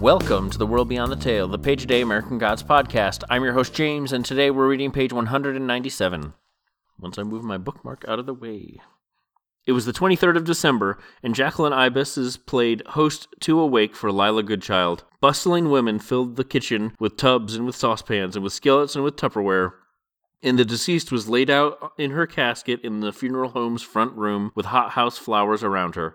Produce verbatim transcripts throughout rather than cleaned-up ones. Welcome to The World Beyond The Tale, the Page a Day American Gods podcast. I'm your host, James, and today we're reading page one ninety-seven. Once I move my bookmark out of the way. It was the twenty-third of December, and Jacquel and Ibis played host to a wake for Lila Goodchild. Bustling women filled the kitchen with tubs and with saucepans and with skillets and with Tupperware, and the deceased was laid out in her casket in the funeral home's front room with hothouse flowers around her.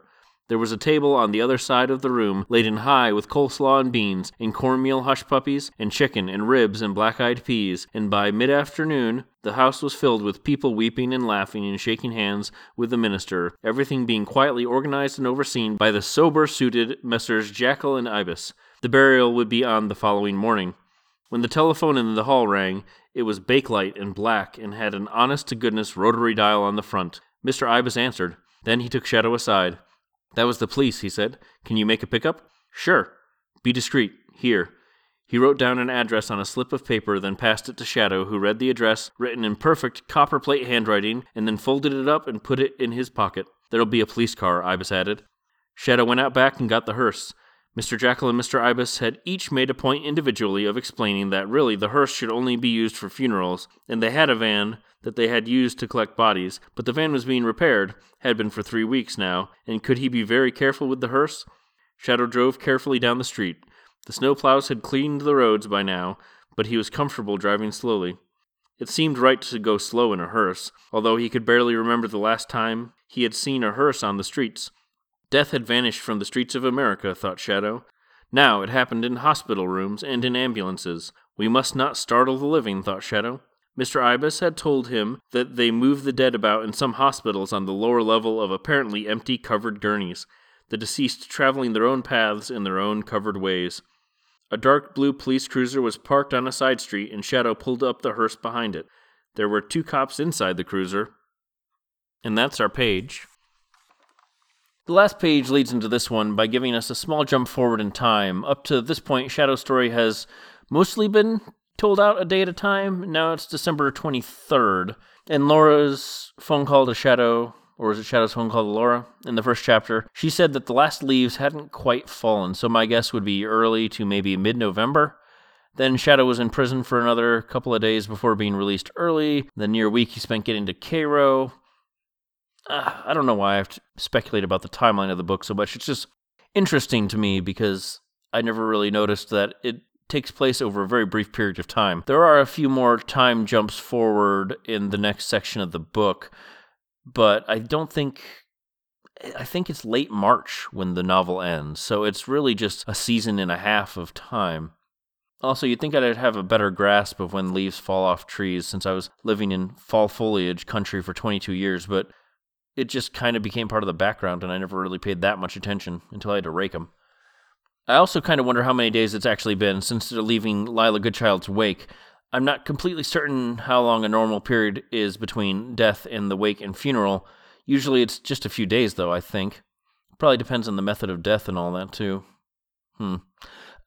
There was a table on the other side of the room laden high with coleslaw and beans and cornmeal hush puppies and chicken and ribs and black-eyed peas, and by mid-afternoon the house was filled with people weeping and laughing and shaking hands with the minister, everything being quietly organized and overseen by the sober-suited Messrs. Jacquel and Ibis. The burial would be on the following morning. When the telephone in the hall rang, it was Bakelite and black and had an honest-to-goodness rotary dial on the front. Mister Ibis answered. Then he took Shadow aside. That was the police, he said. Can you make a pickup? Sure. Be discreet. Here. He wrote down an address on a slip of paper, then passed it to Shadow, who read the address, written in perfect copperplate handwriting, and then folded it up and put it in his pocket. There'll be a police car, Ibis added. Shadow went out back and got the hearse. Mister Jacquel and Mister Ibis had each made a point individually of explaining that really the hearse should only be used for funerals, and they had a van that they had used to collect bodies, but the van was being repaired, had been for three weeks now, and could he be very careful with the hearse? Shadow drove carefully down the street. The snowplows had cleaned the roads by now, but he was comfortable driving slowly. It seemed right to go slow in a hearse, although he could barely remember the last time he had seen a hearse on the streets. Death had vanished from the streets of America, thought Shadow. Now it happened in hospital rooms and in ambulances. We must not startle the living, thought Shadow. Mister Ibis had told him that they moved the dead about in some hospitals on the lower level of apparently empty covered gurneys, the deceased traveling their own paths in their own covered ways. A dark blue police cruiser was parked on a side street, and Shadow pulled up the hearse behind it. There were two cops inside the cruiser. And that's our page. The last page leads into this one by giving us a small jump forward in time. Up to this point, Shadow's story has mostly been told out a day at a time. Now it's December twenty-third, and Laura's phone call to Shadow, or is it Shadow's phone call to Laura? In the first chapter, she said that the last leaves hadn't quite fallen, so my guess would be early to maybe mid-November. Then Shadow was in prison for another couple of days before being released early. The near week he spent getting to Cairo. Uh, I don't know why I have to speculate about the timeline of the book so much. It's just interesting to me because I never really noticed that it takes place over a very brief period of time. There are a few more time jumps forward in the next section of the book, but I don't think... I think it's late March when the novel ends, so it's really just a season and a half of time. Also, you'd think I'd have a better grasp of when leaves fall off trees since I was living in fall foliage country for twenty-two years, but... it just kind of became part of the background, and I never really paid that much attention until I had to rake them. I also kind of wonder how many days it's actually been since they're leaving Lila Goodchild's wake. I'm not completely certain how long a normal period is between death and the wake and funeral. Usually it's just a few days, though, I think. Probably depends on the method of death and all that, too. Hmm.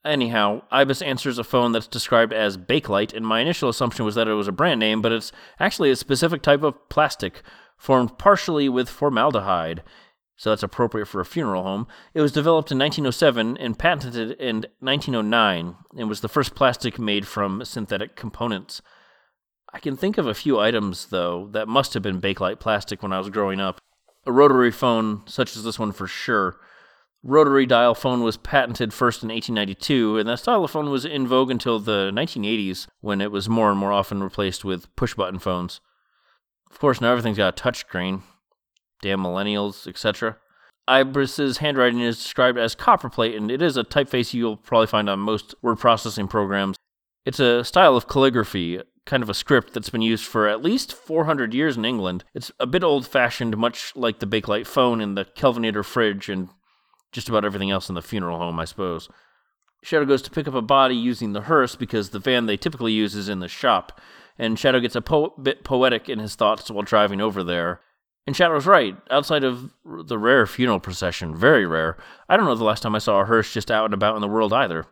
Anyhow, Ibis answers a phone that's described as Bakelite, and my initial assumption was that it was a brand name, but it's actually a specific type of plastic, formed partially with formaldehyde, so that's appropriate for a funeral home. It was developed in nineteen oh seven and patented in nineteen oh nine, and was the first plastic made from synthetic components. I can think of a few items, though, that must have been Bakelite plastic when I was growing up. A rotary phone, such as this one for sure. Rotary dial phone was patented first in eighteen ninety-two, and that style of phone was in vogue until the nineteen eighties, when it was more and more often replaced with push-button phones. Of course, now everything's got a touchscreen. Damn millennials, et cetera. Ibis's handwriting is described as copperplate, and it is a typeface you'll probably find on most word processing programs. It's a style of calligraphy, kind of a script that's been used for at least four hundred years in England. It's a bit old-fashioned, much like the Bakelite phone and the Kelvinator fridge and just about everything else in the funeral home, I suppose. Shadow goes to pick up a body using the hearse because the van they typically use is in the shop, and Shadow gets a po- bit poetic in his thoughts while driving over there. And Shadow's right, outside of the rare funeral procession, very rare, I don't know the last time I saw a hearse just out and about in the world either.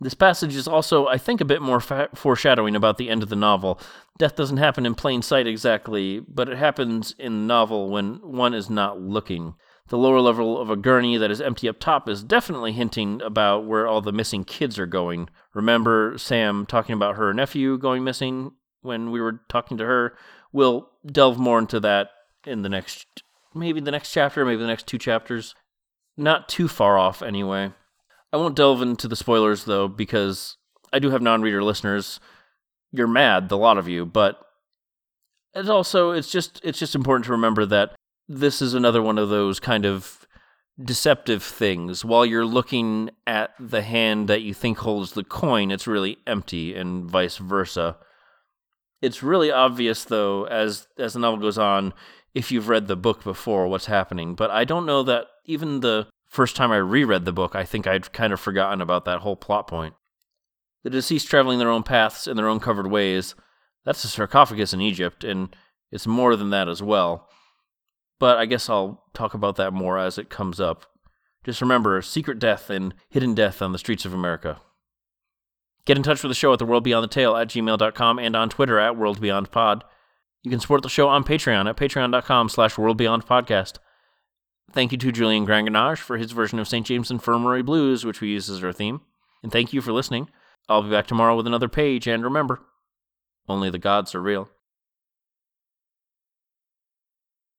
This passage is also, I think, a bit more fa- foreshadowing about the end of the novel. Death doesn't happen in plain sight exactly, but it happens in the novel when one is not looking. The lower level of a gurney that is empty up top is definitely hinting about where all the missing kids are going. Remember Sam talking about her nephew going missing when we were talking to her? We'll delve more into that in the next, maybe the next chapter, maybe the next two chapters. Not too far off, anyway. I won't delve into the spoilers, though, because I do have non-reader listeners. You're mad, the lot of you, but it's also, it's just, it's just important to remember that this is another one of those kind of deceptive things. While you're looking at the hand that you think holds the coin, it's really empty, and vice versa. It's really obvious, though, as as the novel goes on, if you've read the book before, what's happening. But I don't know that even the first time I reread the book, I think I'd kind of forgotten about that whole plot point. The deceased traveling their own paths in their own covered ways, that's a sarcophagus in Egypt, and it's more than that as well. But I guess I'll talk about that more as it comes up. Just remember, secret death and hidden death on the streets of America. Get in touch with the show at theworldbeyondthetale at gmail dot com and on Twitter at worldbeyondpod. You can support the show on Patreon at patreon.com slash worldbeyondpodcast. Thank you to Julian Granganage for his version of Saint James Infirmary Blues, which we use as our theme. And thank you for listening. I'll be back tomorrow with another page, and remember, only the gods are real.